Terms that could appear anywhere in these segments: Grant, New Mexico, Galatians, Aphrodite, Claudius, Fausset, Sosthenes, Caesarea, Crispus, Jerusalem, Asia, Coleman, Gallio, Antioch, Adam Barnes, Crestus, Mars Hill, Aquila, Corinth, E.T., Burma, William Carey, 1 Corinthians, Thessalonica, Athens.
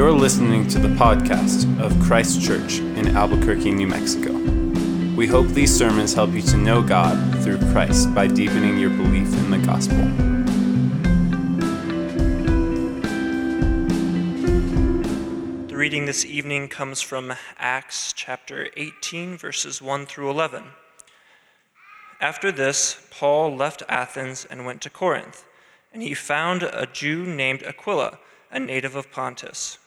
You're listening to the podcast of Christ Church in Albuquerque, New Mexico. We hope these sermons help you to know God through Christ by deepening your belief in the gospel. The reading this evening comes from Acts chapter 18, verses 1 through 11. After this, Paul left Athens and went to Corinth, and he found a Jew named Aquila, a native of Pontus,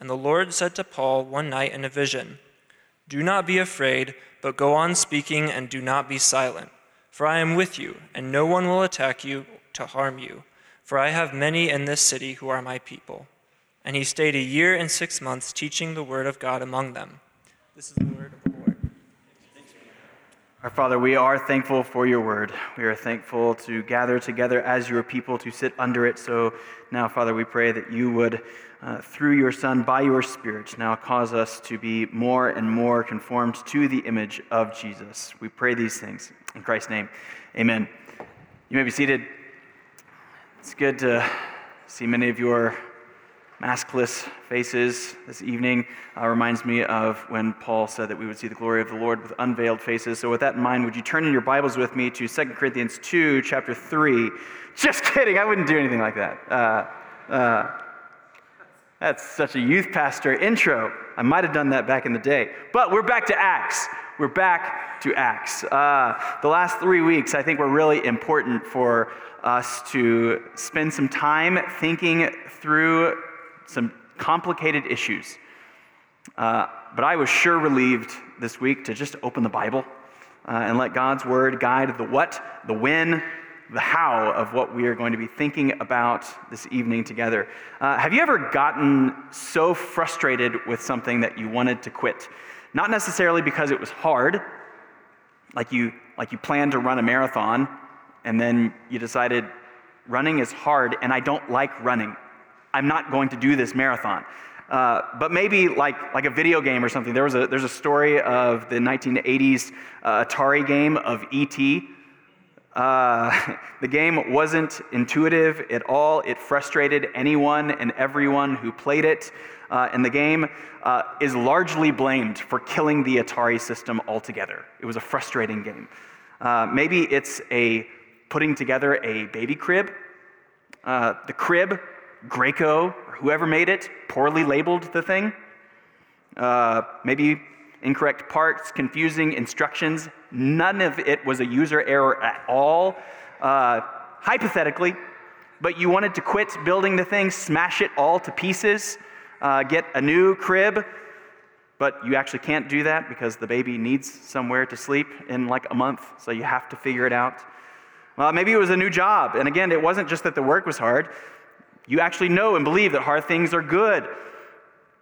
And the Lord said to Paul one night in a vision, "Do not be afraid, but go on speaking and do not be silent. For I am with you, and no one will attack you to harm you. For I have many in this city who are my people." And he stayed a year and 6 months teaching the word of God among them. This is the word of the Lord. Our Father, we are thankful for your word. We are thankful to gather together as your people to sit under it. So now, Father, we pray that you would, through your Son, by your Spirit, now cause us to be more and more conformed to the image of Jesus. We pray these things in Christ's name. Amen. You may be seated. It's good to see many of your maskless faces this evening. Reminds me of when Paul said that we would see the glory of the Lord with unveiled faces. So with that in mind, would you turn in your Bibles with me to 2 Corinthians 2, chapter 3. Just kidding, I wouldn't do anything like that. That's such a youth pastor intro. I might have done that back in the day. But we're back to Acts. We're back to Acts. The last 3 weeks, I think, were really important for us to spend some time thinking through some complicated issues. But I was sure relieved this week to just open the Bible and let God's word guide the what, the when, the how of what we are going to be thinking about this evening together. Have you ever gotten so frustrated with something that you wanted to quit? Not necessarily because it was hard, like you planned to run a marathon and then you decided running is hard and I don't like running. I'm not going to do this marathon. But maybe like a video game or something. There's a story of the 1980s Atari game of E.T. The game wasn't intuitive at all. It frustrated anyone and everyone who played it. And the game is largely blamed for killing the Atari system altogether. It was a frustrating game. Maybe it's putting together a baby crib. The crib, Graco, or whoever made it, poorly labeled the thing. Maybe incorrect parts, confusing instructions. None of it was a user error at all, hypothetically. But you wanted to quit building the thing, smash it all to pieces, get a new crib. But you actually can't do that because the baby needs somewhere to sleep in like a month. So you have to figure it out. Well, maybe it was a new job. And again, it wasn't just that the work was hard. You actually know and believe that hard things are good.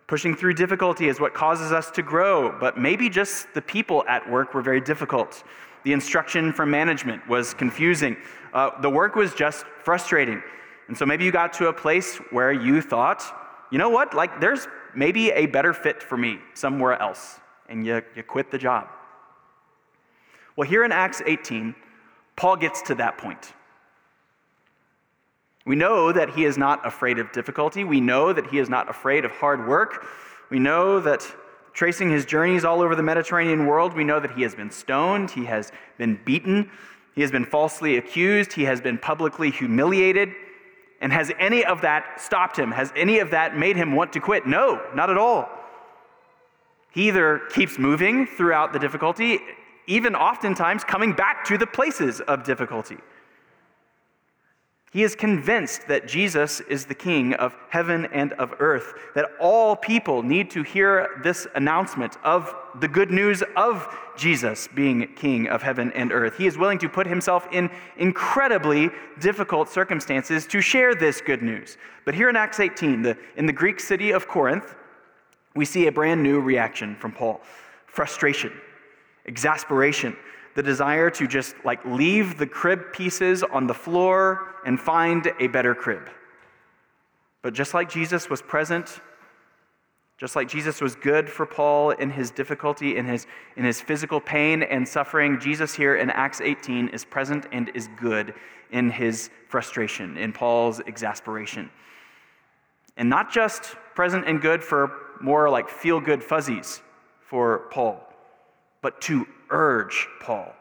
Pushing through difficulty is what causes us to grow, but maybe just the people at work were very difficult. The instruction from management was confusing. The work was just frustrating. And so maybe you got to a place where you thought, you know what, like there's maybe a better fit for me somewhere else, and you quit the job. Well, here in Acts 18, Paul gets to that point. We know that he is not afraid of difficulty. We know that he is not afraid of hard work. We know that tracing his journeys all over the Mediterranean world, we know that he has been stoned, he has been beaten, he has been falsely accused, he has been publicly humiliated, And has any of that stopped him? Has any of that made him want to quit? No, not at all. He either keeps moving throughout the difficulty, even oftentimes coming back to the places of difficulty. He is convinced that Jesus is the King of heaven and of earth, that all people need to hear this announcement of the good news of Jesus being King of heaven and earth. He is willing to put himself in incredibly difficult circumstances to share this good news. But here in Acts 18, in the Greek city of Corinth, we see a brand new reaction from Paul. Frustration, exasperation, the desire to just leave the crib pieces on the floor and find a better crib. But just like Jesus was present, just like Jesus was good for Paul in his difficulty, in his physical pain and suffering, Jesus here in Acts 18 is present and is good in his frustration, in Paul's exasperation. And not just present and good for more feel-good fuzzies for Paul, but to urge Paul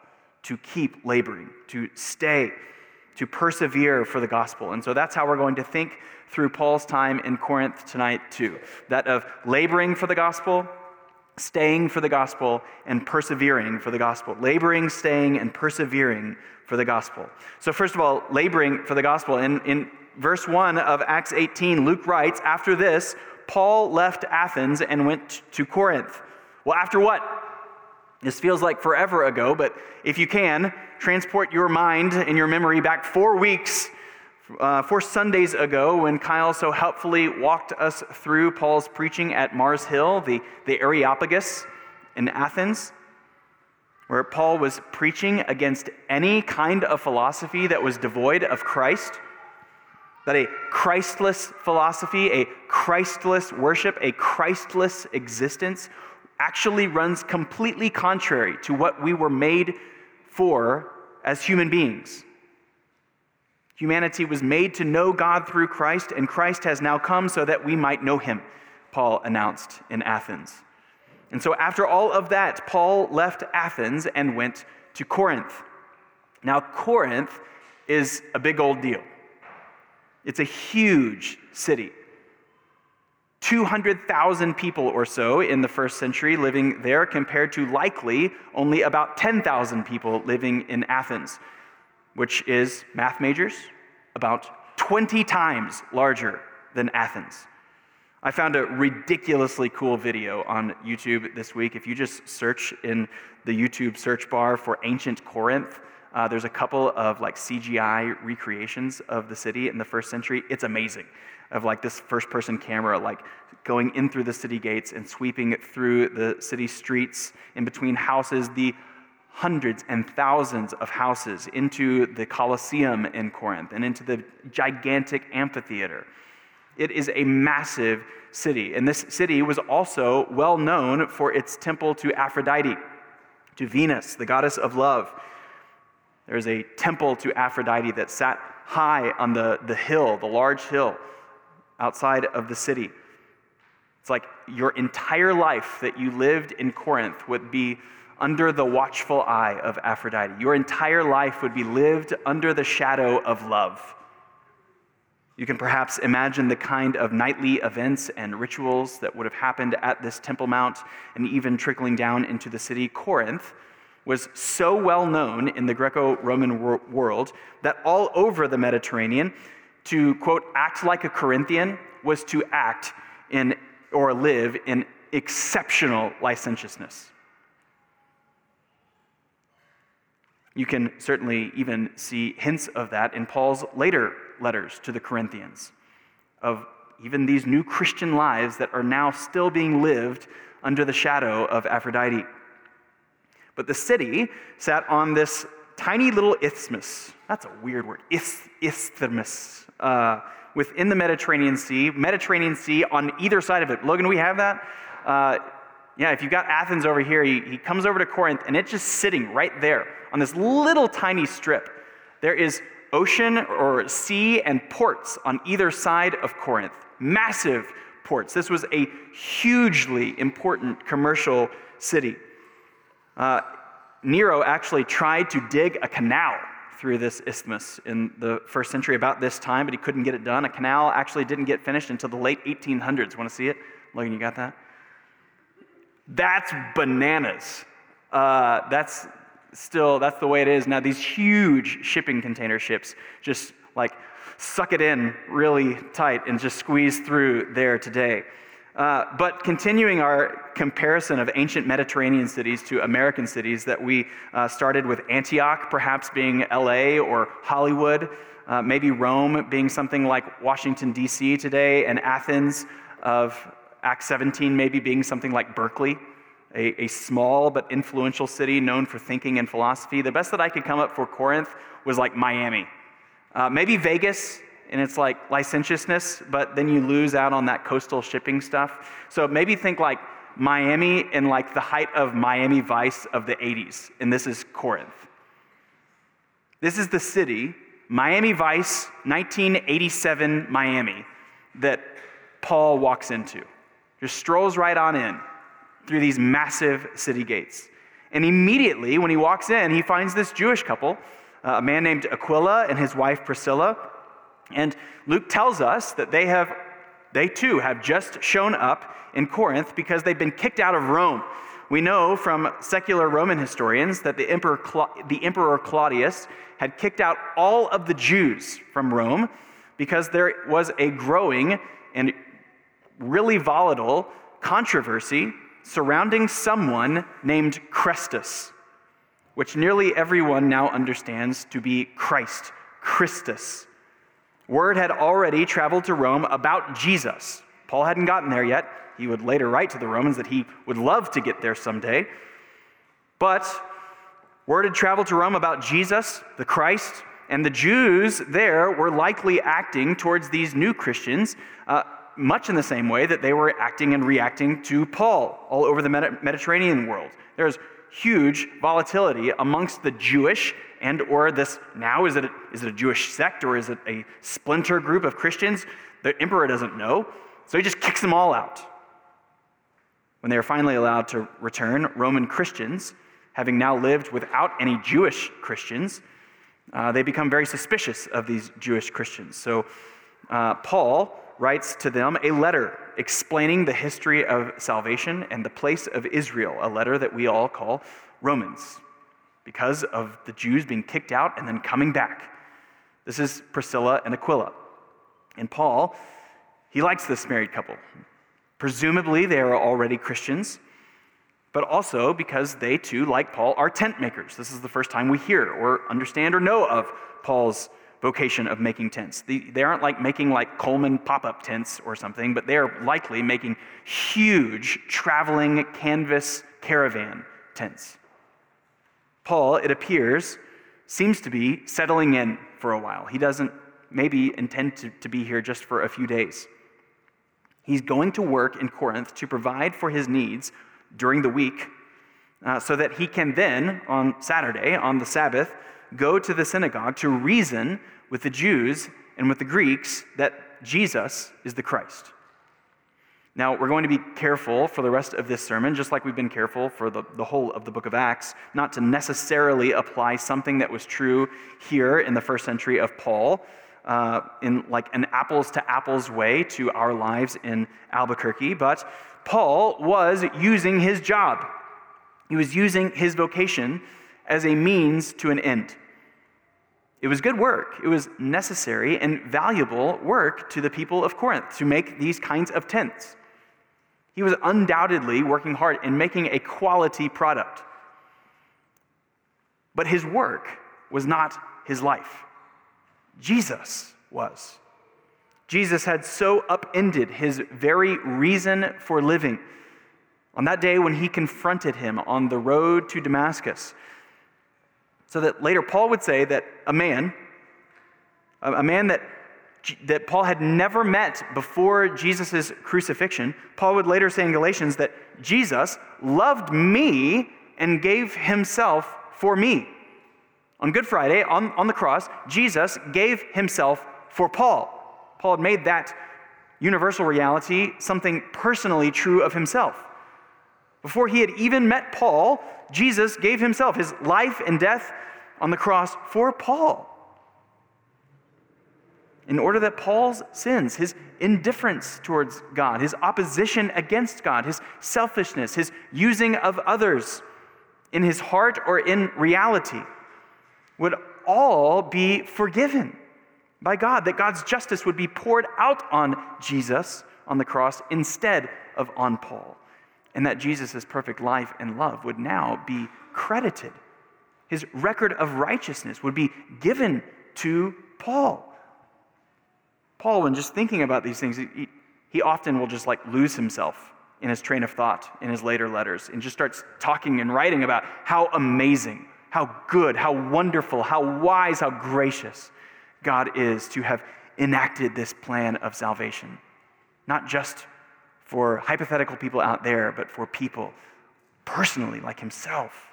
to keep laboring, to stay, to persevere for the gospel. And so that's how we're going to think through Paul's time in Corinth tonight too. That of laboring for the gospel, staying for the gospel, and persevering for the gospel. Laboring, staying, and persevering for the gospel. So first of all, laboring for the gospel. In verse 1 of Acts 18, Luke writes, after this, Paul left Athens and went to Corinth. Well, after what? This feels like forever ago, but if you can, transport your mind and your memory back 4 weeks, 4 Sundays ago, when Kyle so helpfully walked us through Paul's preaching at Mars Hill, the Areopagus in Athens, where Paul was preaching against any kind of philosophy that was devoid of Christ. That a Christless philosophy, a Christless worship, a Christless existence actually runs completely contrary to what we were made for as human beings. Humanity was made to know God through Christ, and Christ has now come so that we might know him, Paul announced in Athens. And so after all of that, Paul left Athens and went to Corinth. Now, Corinth is a big old deal. It's a huge city. 200,000 people or so in the first century living there compared to likely only about 10,000 people living in Athens, which is, math majors, about 20 times larger than Athens. I found a ridiculously cool video on YouTube this week. If you just search in the YouTube search bar for ancient Corinth, there's a couple of CGI recreations of the city in the first century. It's amazing, of this first-person camera going in through the city gates and sweeping through the city streets in between houses, the hundreds and thousands of houses into the Colosseum in Corinth and into the gigantic amphitheater. It is a massive city, and this city was also well known for its temple to Aphrodite, to Venus, the goddess of love. There's a temple to Aphrodite that sat high on the hill, the large hill outside of the city. It's your entire life that you lived in Corinth would be under the watchful eye of Aphrodite. Your entire life would be lived under the shadow of love. You can perhaps imagine the kind of nightly events and rituals that would have happened at this Temple Mount and even trickling down into the city. Corinth was so well known in the Greco-Roman world that all over the Mediterranean, to, quote, act like a Corinthian was to act in or live in exceptional licentiousness. You can certainly even see hints of that in Paul's later letters to the Corinthians, of even these new Christian lives that are now still being lived under the shadow of Aphrodite. But the city sat on this tiny little isthmus. That's a weird word, isthmus. Within the Mediterranean Sea on either side of it. Logan, we have that? Yeah, if you've got Athens over here, he comes over to Corinth, and it's just sitting right there on this little tiny strip. There is ocean or sea and ports on either side of Corinth, massive ports. This was a hugely important commercial city. Nero actually tried to dig a canal through this isthmus in the first century about this time, but he couldn't get it done. A canal actually didn't get finished until the late 1800s. Want to see it? Logan, you got that? That's bananas. That's the way it is. Now, these huge shipping container ships just like suck it in really tight and just squeeze through there today. But continuing our comparison of ancient Mediterranean cities to American cities that we started with Antioch perhaps being LA or Hollywood, maybe Rome being something like Washington, D.C. today, and Athens of Acts 17 maybe being something like Berkeley, a small but influential city known for thinking and philosophy. The best that I could come up for Corinth was like Miami. Maybe Vegas, and it's like licentiousness, but then you lose out on that coastal shipping stuff. So maybe think like Miami and like the height of Miami Vice of the 80s, and this is Corinth. This is the city, Miami Vice, 1987 Miami, that Paul walks into. Just strolls right on in through these massive city gates. And immediately when he walks in, he finds this Jewish couple, a man named Aquila and his wife Priscilla. And Luke tells us that they too have just shown up in Corinth because they've been kicked out of Rome. We know from secular Roman historians that the Emperor Claudius had kicked out all of the Jews from Rome because there was a growing and really volatile controversy surrounding someone named Crestus, which nearly everyone now understands to be Christ, Christus. Word had already traveled to Rome about Jesus. Paul hadn't gotten there yet. He would later write to the Romans that he would love to get there someday. But word had traveled to Rome about Jesus, the Christ, and the Jews there were likely acting towards these new Christians much in the same way that they were acting and reacting to Paul all over the Mediterranean world. There's huge volatility amongst the Jewish and or this, now is it a Jewish sect or is it a splinter group of Christians? The emperor doesn't know, so he just kicks them all out. When they are finally allowed to return, Roman Christians, having now lived without any Jewish Christians, they become very suspicious of these Jewish Christians. So Paul writes to them a letter explaining the history of salvation and the place of Israel, a letter that we all call Romans, because of the Jews being kicked out and then coming back. This is Priscilla and Aquila. And Paul, he likes this married couple. Presumably they are already Christians, but also because they too, like Paul, are tent makers. This is the first time we hear or understand or know of Paul's vocation of making tents. They aren't like making like Coleman pop-up tents or something, but they are likely making huge traveling canvas caravan tents. Paul, it appears, seems to be settling in for a while. He doesn't maybe intend to be here just for a few days. He's going to work in Corinth to provide for his needs during the week so that he can then, on Saturday, on the Sabbath, go to the synagogue to reason with the Jews and with the Greeks that Jesus is the Christ. Now, we're going to be careful for the rest of this sermon, just like we've been careful for the whole of the book of Acts, not to necessarily apply something that was true here in the first century of Paul in like an apples-to-apples way to our lives in Albuquerque, but Paul was using his job. He was using his vocation as a means to an end. It was good work. It was necessary and valuable work to the people of Corinth to make these kinds of tents. He was undoubtedly working hard in making a quality product. But his work was not his life. Jesus was. Jesus had so upended his very reason for living. On that day when he confronted him on the road to Damascus, so that later Paul would say that a man that Paul had never met before Jesus' crucifixion, Paul would later say in Galatians that Jesus loved me and gave himself for me. On Good Friday, on the cross, Jesus gave himself for Paul. Paul had made that universal reality something personally true of himself. Before he had even met Paul, Jesus gave himself. His life and death on the cross for Paul in order that Paul's sins, his indifference towards God, his opposition against God, his selfishness, his using of others in his heart or in reality would all be forgiven by God, that God's justice would be poured out on Jesus on the cross instead of on Paul, and that Jesus' perfect life and love would now be credited. His record of righteousness would be given to Paul. Paul, when just thinking about these things, he often will just like lose himself in his train of thought in his later letters and just starts talking and writing about how amazing, how good, how wonderful, how wise, how gracious God is to have enacted this plan of salvation, not just for hypothetical people out there, but for people personally like himself.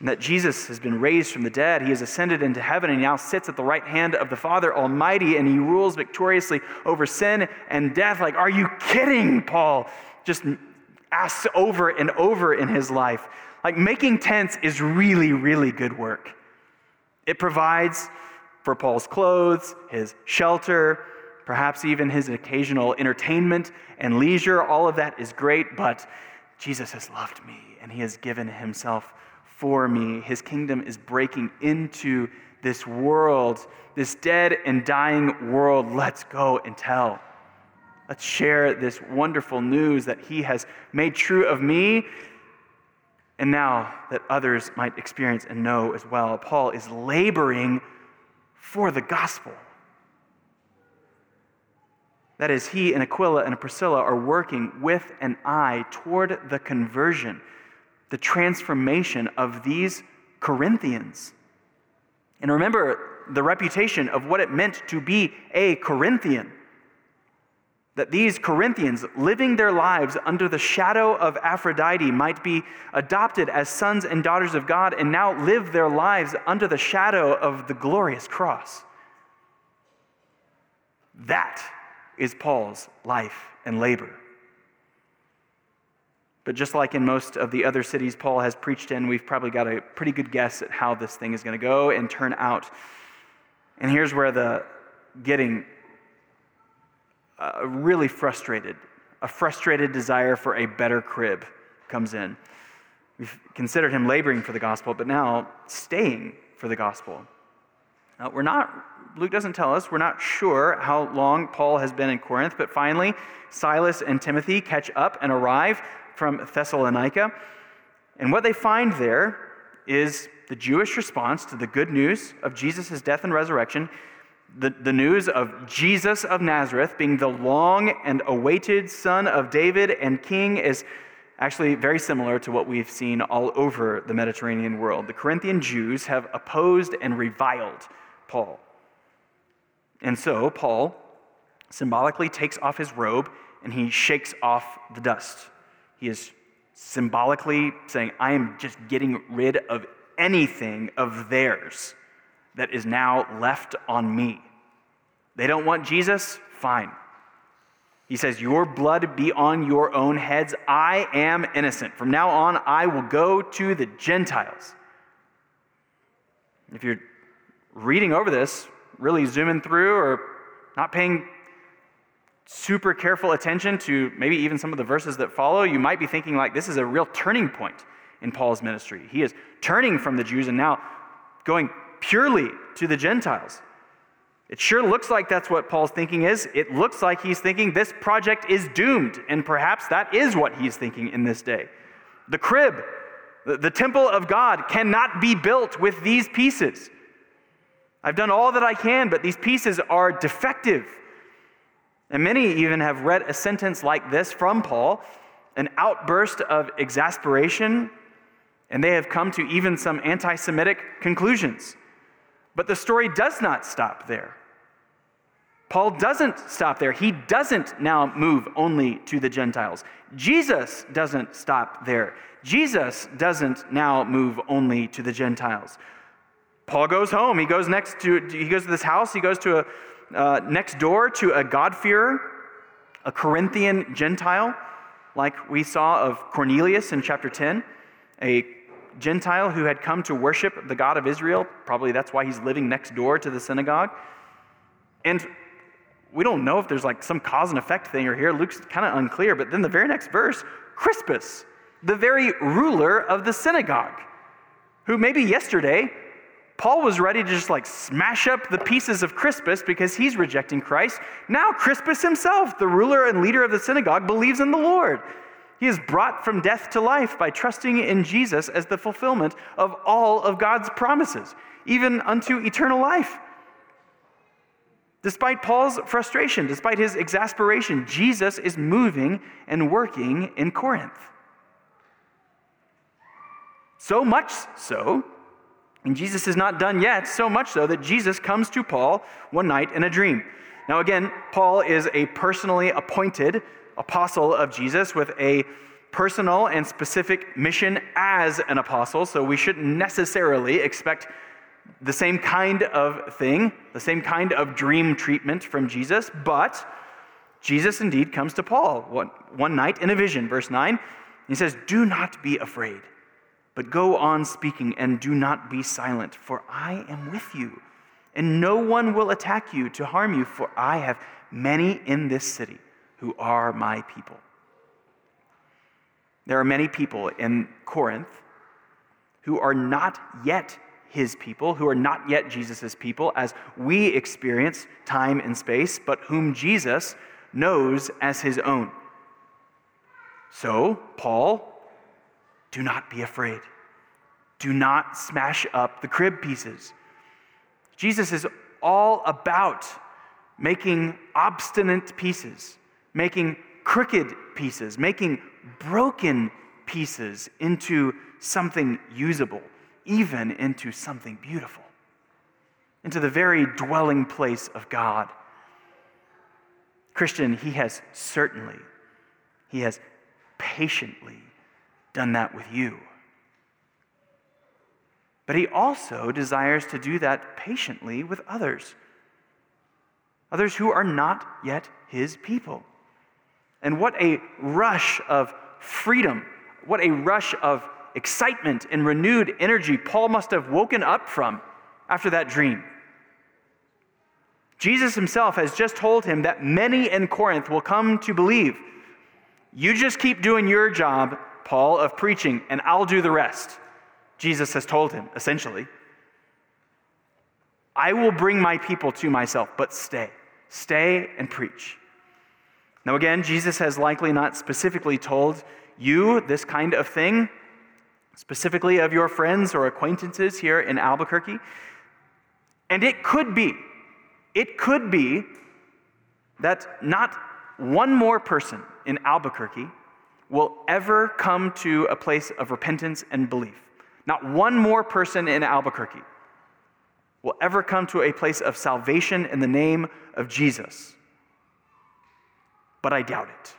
And that Jesus has been raised from the dead, he has ascended into heaven, and he now sits at the right hand of the Father Almighty, and he rules victoriously over sin and death. Like, are you kidding, Paul? Just asks over and over in his life. Like, making tents is really, really good work. It provides for Paul's clothes, his shelter, perhaps even his occasional entertainment and leisure. All of that is great, but Jesus has loved me, and he has given himself for me. His kingdom is breaking into this world, this dead and dying world. Let's go and tell. Let's share this wonderful news that he has made true of me, and now that others might experience and know as well. Paul is laboring for the gospel. That is, he and Aquila and Priscilla are working with an eye toward the conversion, the transformation of these Corinthians. And remember the reputation of what it meant to be a Corinthian. That these Corinthians, living their lives under the shadow of Aphrodite, might be adopted as sons and daughters of God and now live their lives under the shadow of the glorious cross. That is Paul's life and labor. But just like in most of the other cities Paul has preached in, we've probably got a pretty good guess at how this thing is going to go and turn out. And here's where the getting really frustrated, a frustrated desire for a better crib comes in. We've considered him laboring for the gospel, but now staying for the gospel. Now, Luke doesn't tell us, we're not sure how long Paul has been in Corinth, but finally Silas and Timothy catch up and arrive from Thessalonica. And what they find there is the Jewish response to the good news of Jesus' death and resurrection, the news of Jesus of Nazareth being the long and awaited son of David and king is actually very similar to what we've seen all over the Mediterranean world. The Corinthian Jews have opposed and reviled Paul. And so Paul symbolically takes off his robe and he shakes off the dust. He is symbolically saying, I am just getting rid of anything of theirs that is now left on me. They don't want Jesus? Fine. He says, your blood be on your own heads. I am innocent. From now on, I will go to the Gentiles. If you're reading over this, really zooming through or not paying super careful attention to maybe even some of the verses that follow, you might be thinking like this is a real turning point in Paul's ministry. He is turning from the Jews and now going purely to the Gentiles. It sure looks like that's what Paul's thinking is. It looks like he's thinking this project is doomed, and perhaps that is what he's thinking in this day. The crib, the temple of God cannot be built with these pieces. I've done all that I can, but these pieces are defective. And many even have read a sentence like this from Paul, an outburst of exasperation, and they have come to even some anti-Semitic conclusions. But the story does not stop there. Paul doesn't stop there. He doesn't now move only to the Gentiles. Jesus doesn't stop there. Jesus doesn't now move only to the Gentiles. Paul goes home. He goes to this house. He goes to next door to a God-fearer, a Corinthian Gentile, like we saw of Cornelius in chapter 10, a Gentile who had come to worship the God of Israel. Probably that's why he's living next door to the synagogue. And we don't know if there's like some cause and effect thing or here. Luke's kind of unclear, but then the very next verse, Crispus, the very ruler of the synagogue, who maybe yesterday Paul was ready to just like smash up the pieces of Crispus because he's rejecting Christ. Now Crispus himself, the ruler and leader of the synagogue, believes in the Lord. He is brought from death to life by trusting in Jesus as the fulfillment of all of God's promises, even unto eternal life. Despite Paul's frustration, despite his exasperation, Jesus is moving and working in Corinth. So much so, and Jesus is not done yet, so much so that Jesus comes to Paul one night in a dream. Now again, Paul is a personally appointed apostle of Jesus with a personal and specific mission as an apostle, so we shouldn't necessarily expect the same kind of thing, the same kind of dream treatment from Jesus, but Jesus indeed comes to Paul one night in a vision, verse 9. He says, "Do not be afraid, but go on speaking and do not be silent, for I am with you, and no one will attack you to harm you, for I have many in this city who are my people." There are many people in Corinth who are not yet his people, who are not yet Jesus' people, as we experience time and space, but whom Jesus knows as his own. So, Paul, do not be afraid. Do not smash up the crib pieces. Jesus is all about making obstinate pieces, making crooked pieces, making broken pieces into something usable, even into something beautiful, into the very dwelling place of God. Christian, he has patiently done that with you. But he also desires to do that patiently with others who are not yet his people. And what a rush of freedom, what a rush of excitement and renewed energy Paul must have woken up from after that dream. Jesus himself has just told him that many in Corinth will come to believe. You just keep doing your job, Paul, of preaching, and I'll do the rest. Jesus has told him, essentially. I will bring my people to myself, but stay. Stay and preach. Now again, Jesus has likely not specifically told you this kind of thing, specifically of your friends or acquaintances here in Albuquerque. And it could be that not one more person in Albuquerque will ever come to a place of repentance and belief. Not one more person in Albuquerque will ever come to a place of salvation in the name of Jesus. But I doubt it.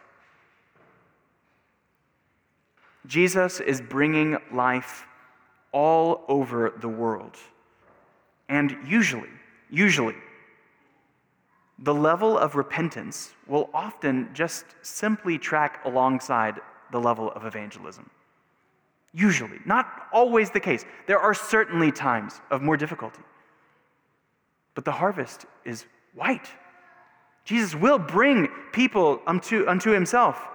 Jesus is bringing life all over the world. And usually, the level of repentance will often just simply track alongside the level of evangelism. Usually, not always the case. There are certainly times of more difficulty. But the harvest is white. Jesus will bring people unto himself.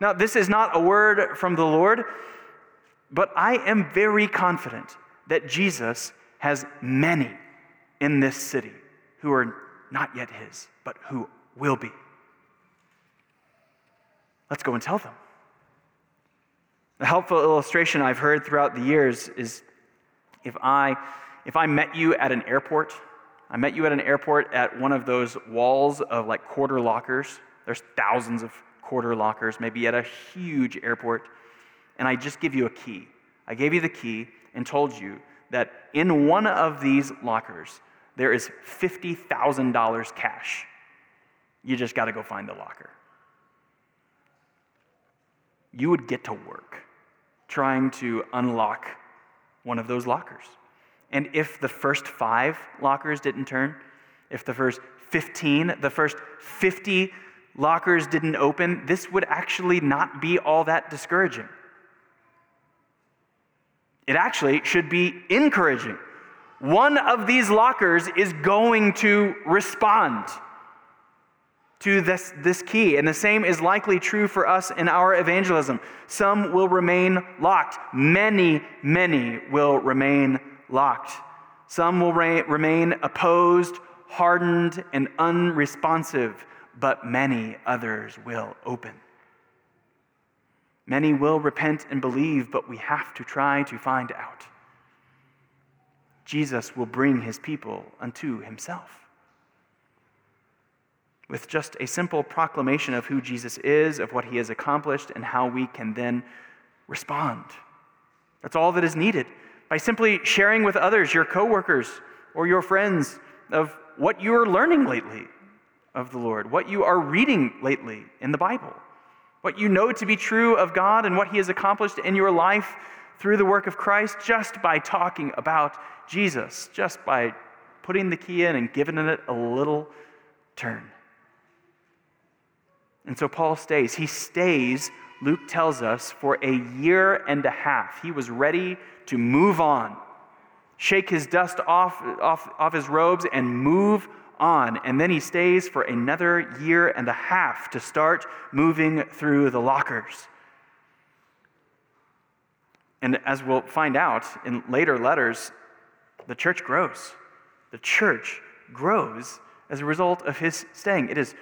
Now, this is not a word from the Lord, but I am very confident that Jesus has many in this city who are not yet his, but who will be. Let's go and tell them. A helpful illustration I've heard throughout the years is if I met you at an airport. I met you at an airport at one of those walls of like quarter lockers. There's thousands of quarter lockers, maybe at a huge airport. And I just give you a key. I gave you the key and told you that in one of these lockers, there is $50,000 cash. You just got to go find the locker. You would get to work trying to unlock one of those lockers. And if the first 5 lockers didn't turn, if the first 15, the first 50 lockers didn't open, this would actually not be all that discouraging. It actually should be encouraging. One of these lockers is going to respond to this key. And the same is likely true for us in our evangelism. Some will remain locked. Many will remain locked. Some will remain opposed, hardened, and unresponsive, but many others will open. Many will repent and believe, but we have to try to find out. Jesus will bring his people unto himself. With just a simple proclamation of who Jesus is, of what he has accomplished, and how we can then respond. That's all that is needed. By simply sharing with others, your coworkers or your friends, of what you are learning lately of the Lord, what you are reading lately in the Bible, what you know to be true of God and what he has accomplished in your life through the work of Christ, just by talking about Jesus, just by putting the key in and giving it a little turn. And so Paul stays. He stays, Luke tells us, for a year and a half. He was ready to move on, shake his dust off his robes and move on. And then he stays for another year and a half to start moving through the lockers. And as we'll find out in later letters, the church grows. The church grows as a result of his staying. It is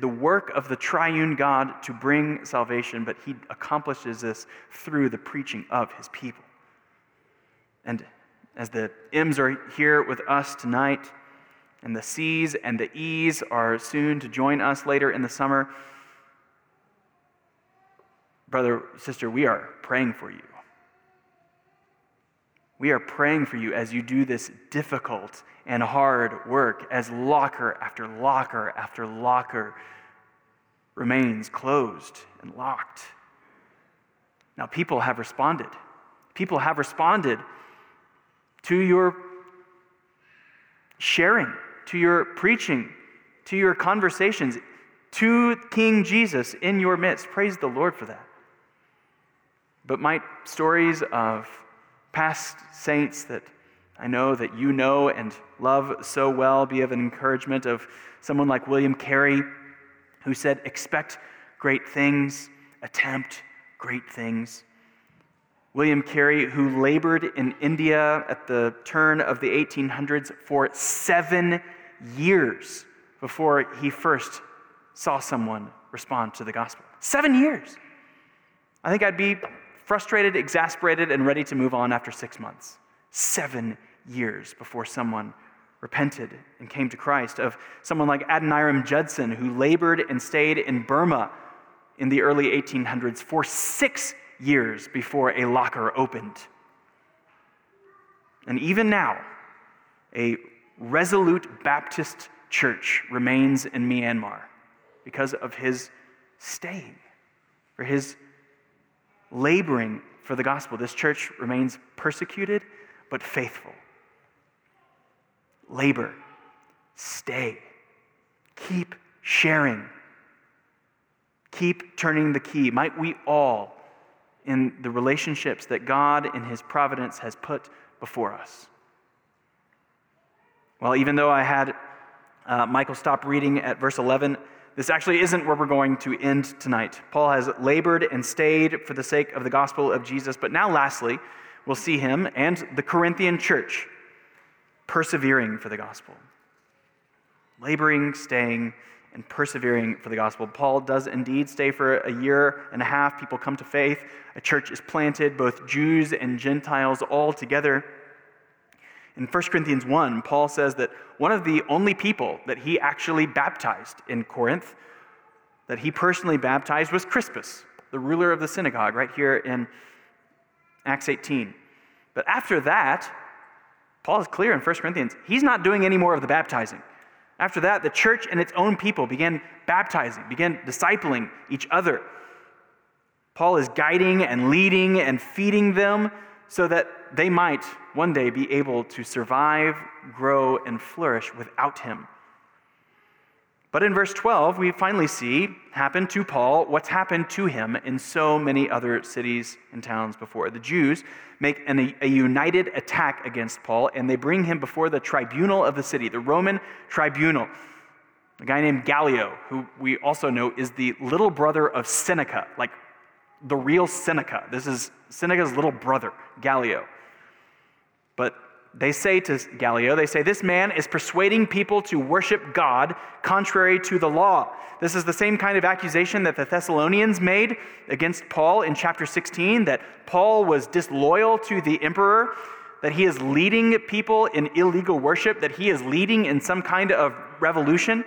the work of the triune God to bring salvation, but he accomplishes this through the preaching of his people. And as the M's are here with us tonight, and the C's and the E's are soon to join us later in the summer, brother, sister, we are praying for you. We are praying for you as you do this difficult and hard work, as locker after locker after locker remains closed and locked. Now, people have responded. People have responded to your sharing, to your preaching, to your conversations, to King Jesus in your midst. Praise the Lord for that. But might stories of past saints that I know that you know and love so well be of an encouragement of someone like William Carey, who said, "Expect great things, attempt great things." William Carey, who labored in India at the turn of the 1800s for 7 years before he first saw someone respond to the gospel. 7 years. I think I'd be frustrated, exasperated, and ready to move on after 6 months. 7 years before someone repented and came to Christ. Of someone like Adoniram Judson, who labored and stayed in Burma in the early 1800s for 6 years before a locker opened. And even now, a resolute Baptist church remains in Myanmar because of his staying, for his laboring for the gospel. This church remains persecuted, but faithful. Labor. Stay. Keep sharing. Keep turning the key. Might we all, in the relationships that God in his providence has put before us. Well, even though I had Michael stop reading at verse 11, this actually isn't where we're going to end tonight. Paul has labored and stayed for the sake of the gospel of Jesus, but now lastly, we'll see him and the Corinthian church persevering for the gospel. Laboring, staying, and persevering for the gospel. Paul does indeed stay for a year and a half. People come to faith. A church is planted, both Jews and Gentiles all together. In 1 Corinthians 1, Paul says that one of the only people that he actually baptized in Corinth, that he personally baptized, was Crispus, the ruler of the synagogue, right here in Acts 18. But after that, Paul is clear in 1 Corinthians, he's not doing any more of the baptizing. After that, the church and its own people began baptizing, began discipling each other. Paul is guiding and leading and feeding them so that they might one day be able to survive, grow, and flourish without him. But in verse 12, we finally see happen to Paul what's happened to him in so many other cities and towns before. The Jews make a united attack against Paul, and they bring him before the tribunal of the city, the Roman tribunal. A guy named Gallio, who we also know is the little brother of Seneca, like the real Seneca. This is Seneca's little brother, Gallio. But they say to Gallio, they say, this man is persuading people to worship God contrary to the law. This is the same kind of accusation that the Thessalonians made against Paul in chapter 16, that Paul was disloyal to the emperor, that he is leading people in illegal worship, that he is leading in some kind of revolution.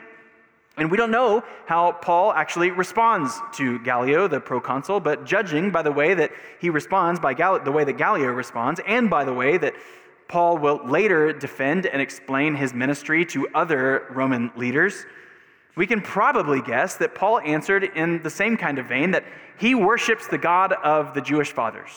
And we don't know how Paul actually responds to Gallio, the proconsul, but judging by the way that he responds, by the way that Gallio responds, and by the way that Paul will later defend and explain his ministry to other Roman leaders, we can probably guess that Paul answered in the same kind of vein, that he worships the God of the Jewish fathers,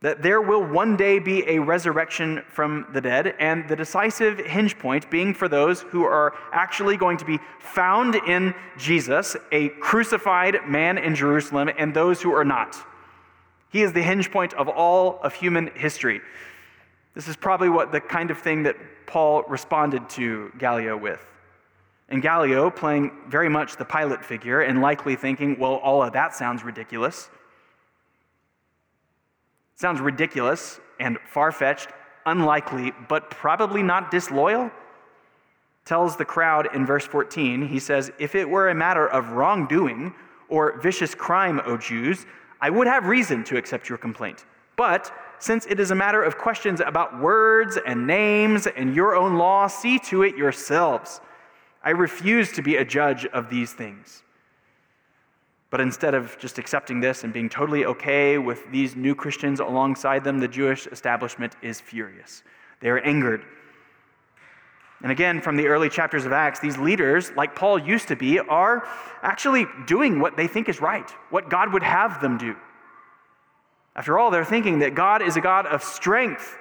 that there will one day be a resurrection from the dead, and the decisive hinge point being for those who are actually going to be found in Jesus, a crucified man in Jerusalem, and those who are not. He is the hinge point of all of human history. This is probably what the kind of thing that Paul responded to Gallio with. And Gallio, playing very much the Pilate figure and likely thinking, well, all of that sounds ridiculous. It sounds ridiculous and far-fetched, unlikely, but probably not disloyal, tells the crowd in verse 14, he says, if it were a matter of wrongdoing or vicious crime, O Jews, I would have reason to accept your complaint, but since it is a matter of questions about words and names and your own law, see to it yourselves. I refuse to be a judge of these things. But instead of just accepting this and being totally okay with these new Christians alongside them, the Jewish establishment is furious. They are angered. And again, from the early chapters of Acts, these leaders, like Paul used to be, are actually doing what they think is right, what God would have them do. After all, they're thinking that God is a God of strength.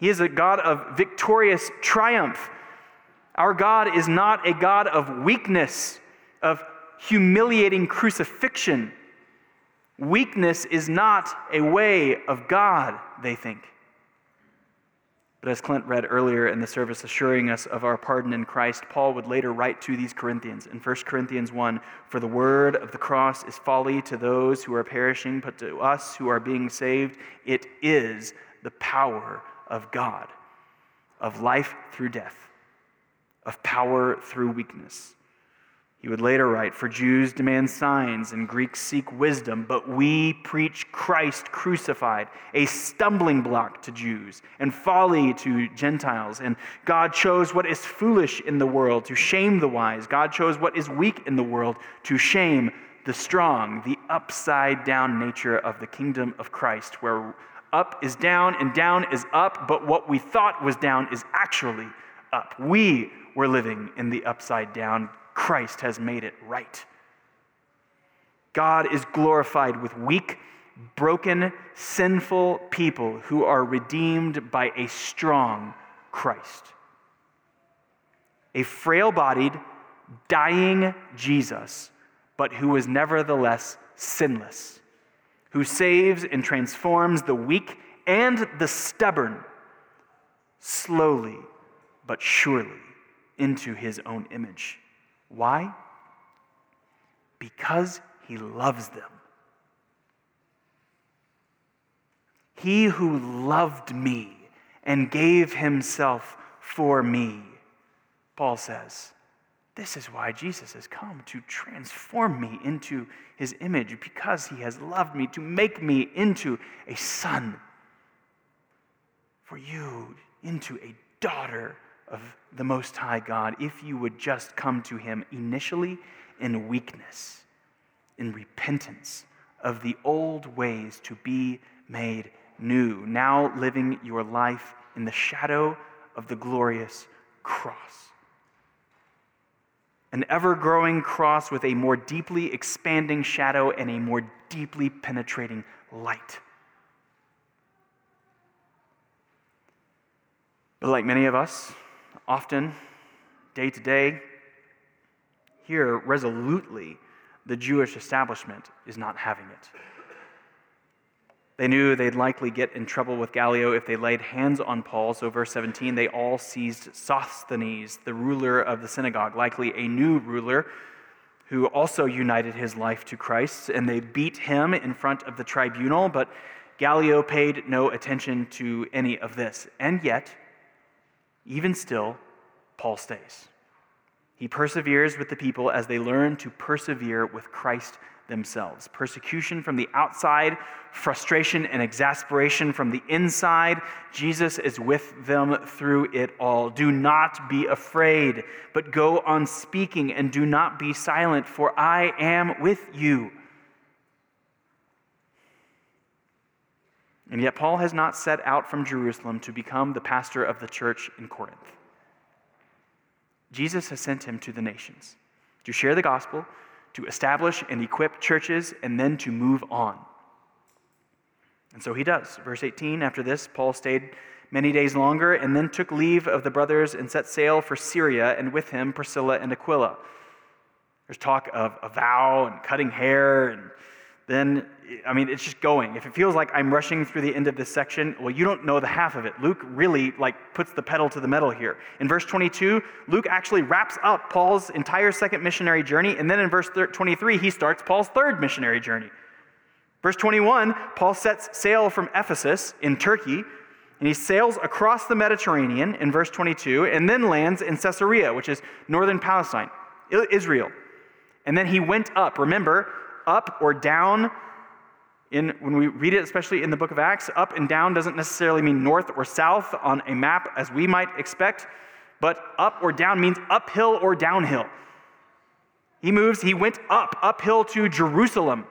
He is a God of victorious triumph. Our God is not a God of weakness, of humiliating crucifixion. Weakness is not a way of God, they think. But as Clint read earlier in the service, assuring us of our pardon in Christ, Paul would later write to these Corinthians in 1 Corinthians 1, for the word of the cross is folly to those who are perishing, but to us who are being saved, it is the power of God, of life through death, of power through weakness. He would later write, for Jews demand signs and Greeks seek wisdom, but we preach Christ crucified, a stumbling block to Jews and folly to Gentiles. And God chose what is foolish in the world to shame the wise. God chose what is weak in the world to shame the strong, the upside-down nature of the kingdom of Christ, where up is down and down is up, but what we thought was down is actually up. We were living in the upside-down. Christ has made it right. God is glorified with weak, broken, sinful people who are redeemed by a strong Christ. A frail-bodied, dying Jesus, but who is nevertheless sinless, who saves and transforms the weak and the stubborn, slowly but surely into his own image. Why? Because he loves them. He who loved me and gave himself for me, Paul says, this is why Jesus has come, to transform me into his image, because he has loved me, to make me into a son for you, into a daughter of the Most High God, if you would just come to him initially in weakness, in repentance of the old ways to be made new, now living your life in the shadow of the glorious cross. An ever-growing cross with a more deeply expanding shadow and a more deeply penetrating light. But like many of us, often Day to day, here, resolutely, the Jewish establishment is not having it. They knew they'd likely get in trouble with Gallio if they laid hands on Paul, so verse 17, they all seized Sosthenes, the ruler of the synagogue, likely a new ruler who also united his life to Christ, and they beat him in front of the tribunal, but Gallio paid no attention to any of this. And yet, even still, Paul stays. He perseveres with the people as they learn to persevere with Christ themselves. Persecution from the outside, frustration and exasperation from the inside. Jesus is with them through it all. Do not be afraid, but go on speaking, and do not be silent, for I am with you. And yet Paul has not set out from Jerusalem to become the pastor of the church in Corinth. Jesus has sent him to the nations to share the gospel, to establish and equip churches, and then to move on. And so he does. Verse 18, after this, Paul stayed many days longer and then took leave of the brothers and set sail for Syria, and with him Priscilla and Aquila. There's talk of a vow and cutting hair, and then, I mean, it's just going. If it feels like I'm rushing through the end of this section, well, you don't know the half of it. Luke really, puts the pedal to the metal here. In verse 22, Luke actually wraps up Paul's entire second missionary journey, and then in verse 23, he starts Paul's third missionary journey. Verse 21, Paul sets sail from Ephesus in Turkey, and he sails across the Mediterranean in verse 22, and then lands in Caesarea, which is northern Palestine, Israel. And then he went up. Remember, up or down, when we read it, especially in the book of Acts, up and down doesn't necessarily mean north or south on a map as we might expect, but up or down means uphill or downhill. He went up, uphill to Jerusalem.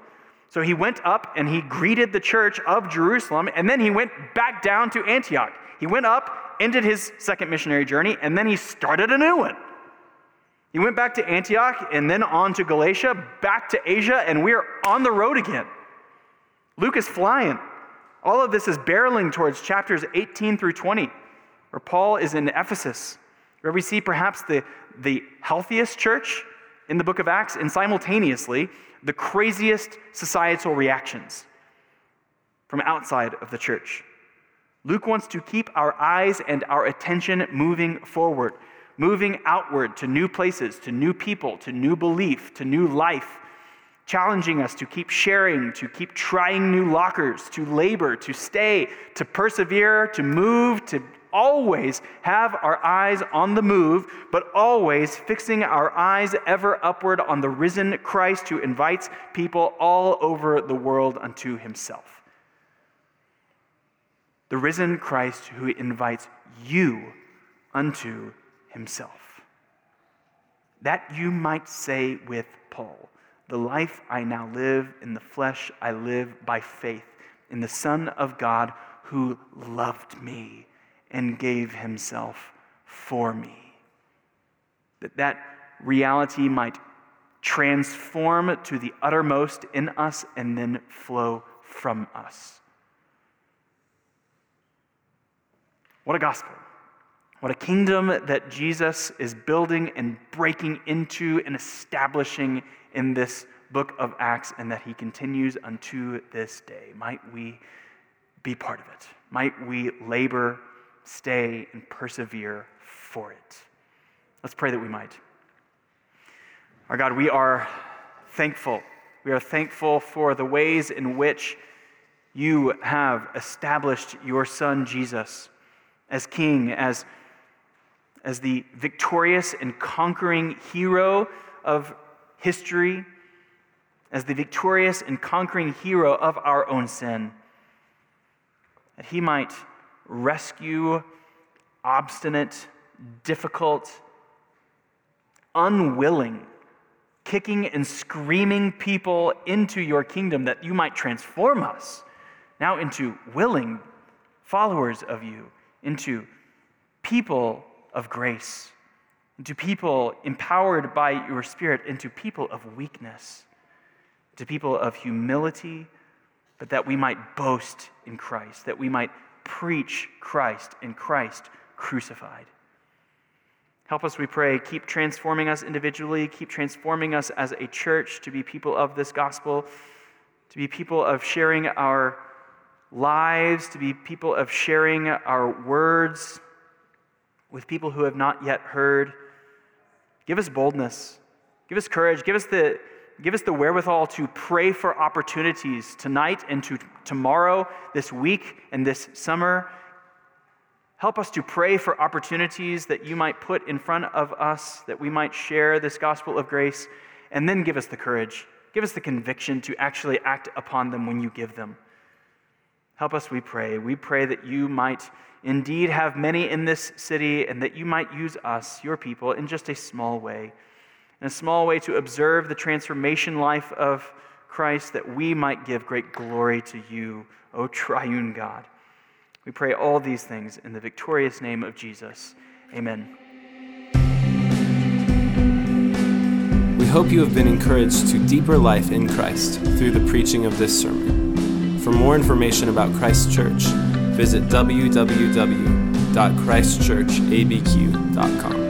So he went up and he greeted the church of Jerusalem, and then he went back down to Antioch. He went up, ended his second missionary journey, and then he started a new one. He went back to Antioch and then on to Galatia, back to Asia, and we're on the road again. Luke is flying. All of this is barreling towards chapters 18 through 20, where Paul is in Ephesus, where we see perhaps the healthiest church in the book of Acts and simultaneously the craziest societal reactions from outside of the church. Luke wants to keep our eyes and our attention moving forward, moving outward to new places, to new people, to new belief, to new life, challenging us to keep sharing, to keep trying new lockers, to labor, to stay, to persevere, to move, to always have our eyes on the move, but always fixing our eyes ever upward on the risen Christ who invites people all over the world unto himself. The risen Christ who invites you unto himself, that you might say with Paul, the life I now live in the flesh, I live by faith in the Son of God who loved me and gave himself for me. That reality might transform to the uttermost in us and then flow from us. What a gospel. What a kingdom that Jesus is building and breaking into and establishing in this book of Acts, and that he continues unto this day. Might we be part of it. Might we labor, stay, and persevere for it. Let's pray that we might. Our God, we are thankful. We are thankful for the ways in which you have established your Son, Jesus, as King, as the victorious and conquering hero of history, as the victorious and conquering hero of our own sin, that he might rescue obstinate, difficult, unwilling, kicking and screaming people into your kingdom, that you might transform us now into willing followers of you, into people of grace, into people empowered by your Spirit, into people of weakness, into people of humility, but that we might boast in Christ, that we might preach Christ and Christ crucified. Help us, we pray, keep transforming us individually, keep transforming us as a church to be people of this gospel, to be people of sharing our lives, to be people of sharing our words with people who have not yet heard. Give us boldness. Give us courage. Give us the wherewithal to pray for opportunities tonight and to tomorrow, this week and this summer. Help us to pray for opportunities that you might put in front of us, that we might share this gospel of grace, and then give us the courage. Give us the conviction to actually act upon them when you give them. Help us, we pray. We pray that you might indeed have many in this city and that you might use us, your people, in just a small way. In a small way to observe the transformation life of Christ, that we might give great glory to you, O triune God. We pray all these things in the victorious name of Jesus. Amen. We hope you have been encouraged to deeper life in Christ through the preaching of this sermon. For more information about Christ Church, visit www.christchurchabq.com.